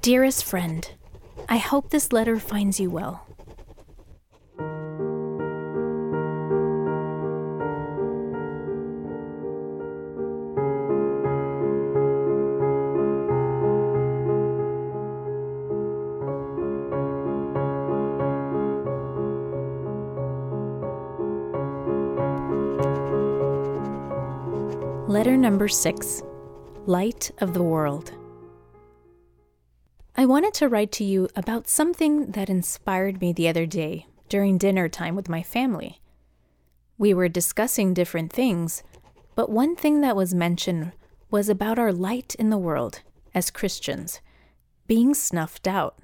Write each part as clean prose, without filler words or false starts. Dearest friend, I hope this letter finds you well. Letter number 6, Light of the World. I wanted to write to you about something that inspired me the other day during dinner time with my family. We were discussing different things, but one thing that was mentioned was about our light in the world, as Christians, being snuffed out.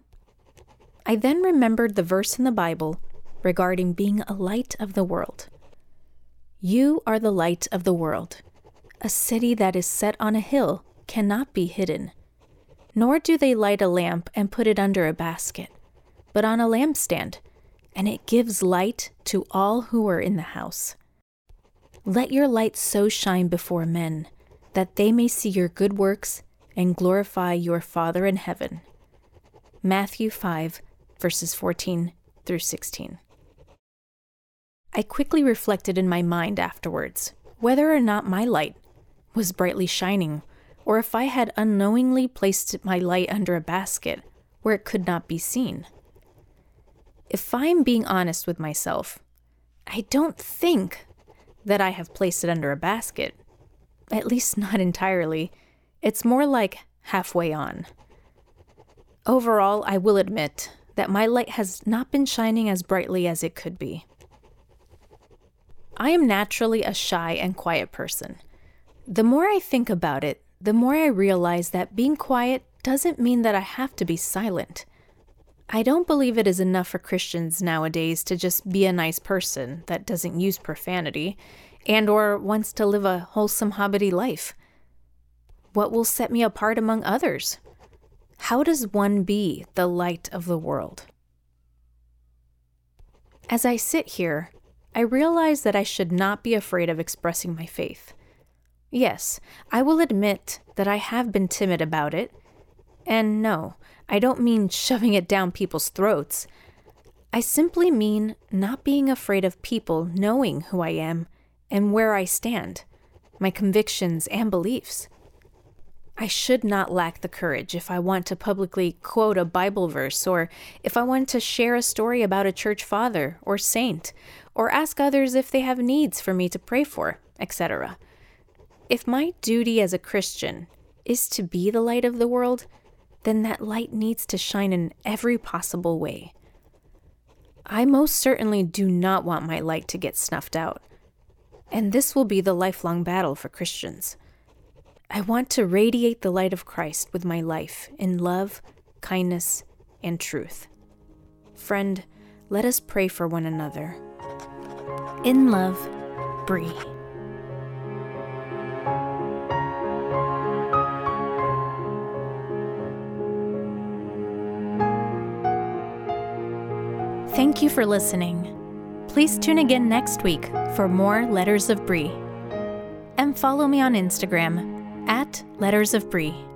I then remembered the verse in the Bible regarding being a light of the world. You are the light of the world. A city that is set on a hill cannot be hidden. Nor do they light a lamp and put it under a basket, but on a lampstand, and it gives light to all who are in the house. Let your light so shine before men, that they may see your good works and glorify your Father in heaven. Matthew 5, verses 14 through 16. I quickly reflected in my mind afterwards whether or not my light was brightly shining, or if I had unknowingly placed my light under a basket where it could not be seen. If I'm being honest with myself, I don't think that I have placed it under a basket, at least not entirely. It's more like halfway on. Overall, I will admit that my light has not been shining as brightly as it could be. I am naturally a shy and quiet person. The more I think about it, the more I realize that being quiet doesn't mean that I have to be silent. I don't believe it is enough for Christians nowadays to just be a nice person that doesn't use profanity and or wants to live a wholesome hobbity life. What will set me apart among others? How does one be the light of the world? As I sit here, I realize that I should not be afraid of expressing my faith. Yes, I will admit that I have been timid about it. And no, I don't mean shoving it down people's throats. I simply mean not being afraid of people knowing who I am and where I stand, my convictions and beliefs. I should not lack the courage if I want to publicly quote a Bible verse, or if I want to share a story about a church father or saint, or ask others if they have needs for me to pray for, etc. If my duty as a Christian is to be the light of the world, then that light needs to shine in every possible way. I most certainly do not want my light to get snuffed out, and this will be the lifelong battle for Christians. I want to radiate the light of Christ with my life in love, kindness, and truth. Friend, let us pray for one another. In love, Brie. Thank you for listening. Please tune again next week for more Letters of Brie. And follow me on Instagram @LettersofBrie.